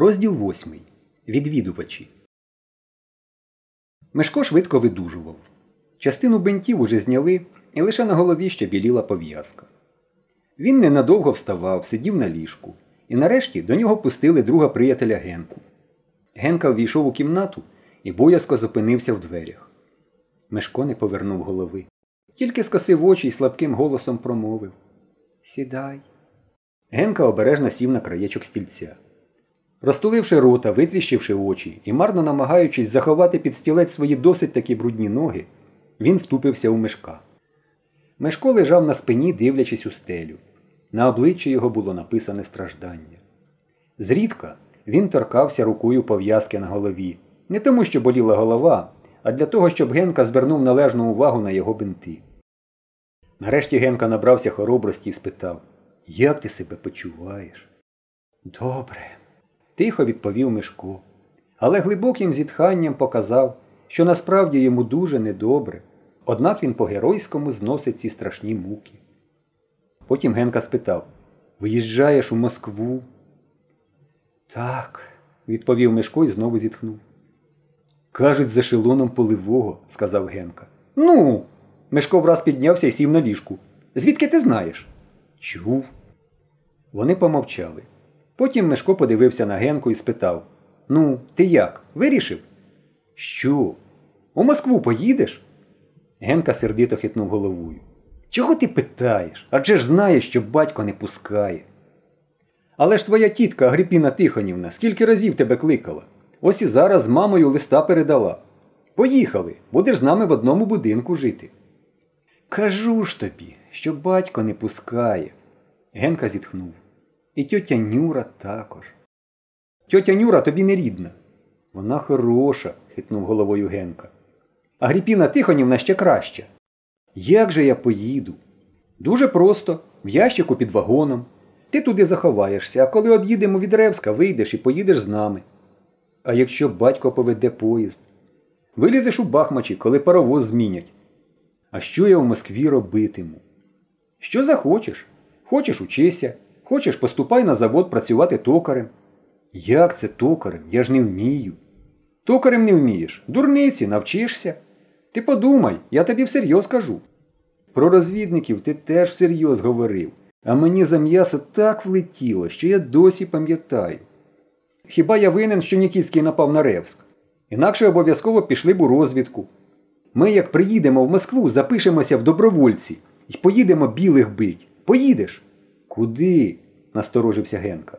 Розділ 8. Відвідувачі. Мишко швидко видужував. Частину бинтів уже зняли, і лише на голові ще біліла пов'язка. Він ненадовго вставав, сидів на ліжку. І нарешті до нього пустили друга приятеля Генку. Генка увійшов у кімнату і боязко зупинився в дверях. Мишко не повернув голови. Тільки скосив очі і слабким голосом промовив: «Сідай». Генка обережно сів на краєчок стільця. Розтуливши рота, витріщивши очі і марно намагаючись заховати під стілець свої досить такі брудні ноги, він втупився у Мишка. Мишко лежав на спині, дивлячись у стелю. На обличчі його було написане страждання. Зрідка він торкався рукою пов'язки на голові. Не тому, що боліла голова, а для того, щоб Генка звернув належну увагу на його бинти. Нарешті Генка набрався хоробрості і спитав: «Як ти себе почуваєш?» «Добре», – тихо відповів Мишко, але глибоким зітханням показав, що насправді йому дуже недобре, однак він по-геройському зносить ці страшні муки. Потім Генка спитав: «Виїжджаєш у Москву?» «Так», – відповів Мишко і знову зітхнув. «Кажуть, за ешелоном Полевого», – сказав Генка. «Ну!» – Мишко враз піднявся і сів на ліжку. «Звідки ти знаєш?» «Чув». Вони помовчали. Потім Мишко подивився на Генку і спитав: «Ну, ти як, вирішив?» «Що? У Москву поїдеш?» Генка сердито хитнув головою. «Чого ти питаєш? Адже ж знаєш, що батько не пускає». «Але ж твоя тітка Агрипіна Тихонівна скільки разів тебе кликала. Ось і зараз з мамою листа передала. Поїхали, будеш з нами в одному будинку жити». «Кажу ж тобі, що батько не пускає». Генка зітхнув. «І тьотя Нюра також». «Тьотя Нюра тобі не рідна». «Вона хороша», – хитнув головою Генка. «Агрипіна Тихонівна ще краща». «Як же я поїду?» «Дуже просто. В ящику під вагоном. Ти туди заховаєшся, а коли од'їдемо від Ревська, вийдеш і поїдеш з нами». «А якщо батько поведе поїзд?» «Вилізеш у Бахмачі, коли паровоз змінять». «А що я в Москві робитиму?» «Що захочеш. Хочеш – учися. Хочеш – поступай на завод працювати токарем». «Як це токарем? Я ж не вмію». «Токарем не вмієш. Дурниці, навчишся. Ти подумай, я тобі всерйоз кажу». «Про розвідників ти теж всерйоз говорив, а мені за м'ясо так влетіло, що я досі пам'ятаю. Хіба я винен, що Нікітський напав на Ревськ? Інакше обов'язково пішли б у розвідку. Ми, як приїдемо в Москву, запишемося в добровольці і поїдемо білих бить. Поїдеш?» «Куди?» – насторожився Генка.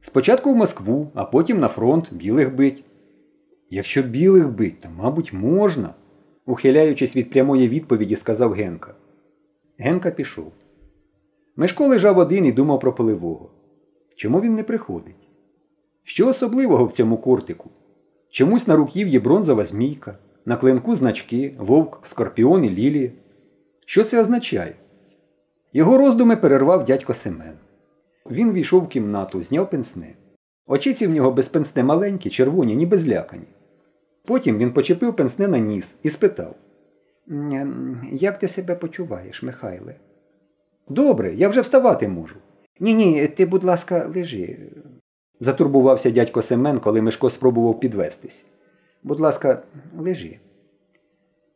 «Спочатку в Москву, а потім на фронт білих бить». «Якщо білих бить, то, мабуть, можна», – ухиляючись від прямої відповіді, сказав Генка. Генка пішов. Мишко лежав один і думав про Полевого. Чому він не приходить? Що особливого в цьому кортику? Чомусь на руків'ї бронзова змійка, на клинку значки, вовк, скорпіон і лілії. Що це означає? Його роздуми перервав дядько Семен. Він війшов в кімнату, зняв пенсне. Очиці в нього без пенсне маленькі, червоні, ніби злякані. Потім він почепив пенсне на ніс і спитав: «Як ти себе почуваєш, Михайле?» «Добре, я вже вставати можу». «Ні, ти, будь ласка, лежи», – затурбувався дядько Семен, коли Мишко спробував підвестись. «Будь ласка, лежи».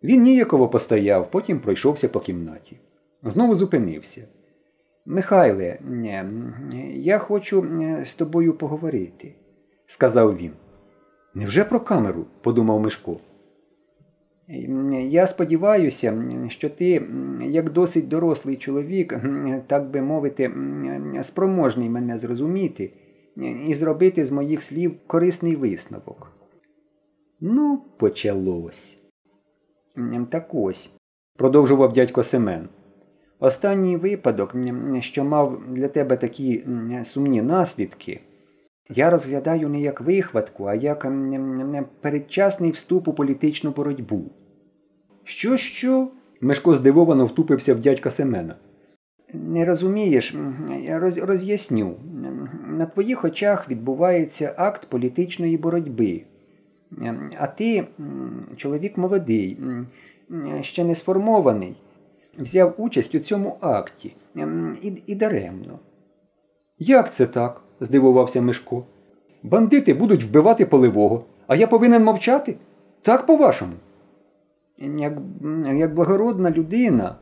Він ніяково постояв, потім пройшовся по кімнаті. Знову зупинився. «Михайле, я хочу з тобою поговорити», – сказав він. «Невже про камеру?» – подумав Мишко. «Я сподіваюся, що ти, як досить дорослий чоловік, так би мовити, спроможний мене зрозуміти і зробити з моїх слів корисний висновок». «Ну, почалось». «Так ось», – продовжував дядько Семен, «останній випадок, що мав для тебе такі сумні наслідки, я розглядаю не як вихватку, а як передчасний вступ у політичну боротьбу». «Що?» – Мишко здивовано втупився в дядька Семена. «Не розумієш, я роз'ясню. На твоїх очах відбувається акт політичної боротьби. А ти, чоловік молодий, ще не сформований, взяв участь у цьому акті. І даремно». «Як це так?» – здивувався Мишко. бандити будуть вбивати Полевого, а я повинен мовчати? Так, по-вашому? Як благородна людина,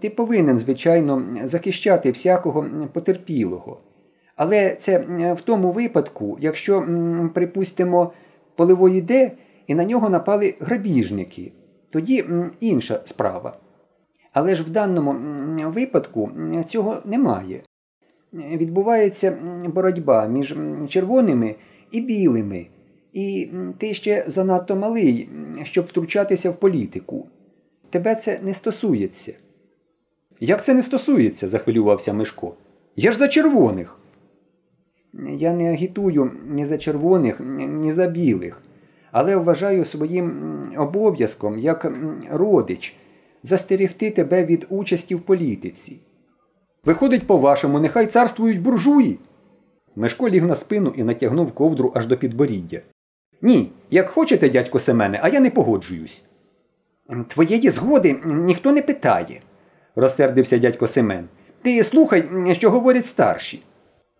ти повинен, звичайно, захищати всякого потерпілого. Але це в тому випадку, якщо, припустимо, Полевой іде, і на нього напали грабіжники. Тоді інша справа. Але ж в даному випадку цього немає. Відбувається боротьба між червоними і білими. І ти ще занадто малий, щоб втручатися в політику. Тебе це не стосується. Як це не стосується? Захвилювався Мишко. Я ж за червоних. Я не агітую ні за червоних, ні за білих. Але вважаю своїм обов'язком, як родич, застерегти тебе від участі в політиці. Виходить, по-вашому, нехай царствують буржуї? Мишко ліг на спину і натягнув ковдру аж до підборіддя. Ні, як хочете, дядько Семене, а я не погоджуюсь. Твоєї згоди ніхто не питає, розсердився дядько Семен. Ти слухай, що говорять старші.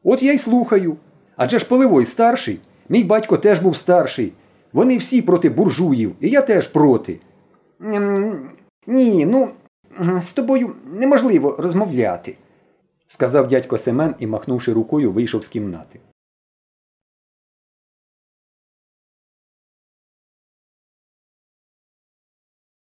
От я й слухаю. Адже ж Полевой старший, мій батько теж був старший. Вони всі проти буржуїв, і я теж проти. Ні, з тобою неможливо розмовляти, сказав дядько Семен і, махнувши рукою, вийшов з кімнати.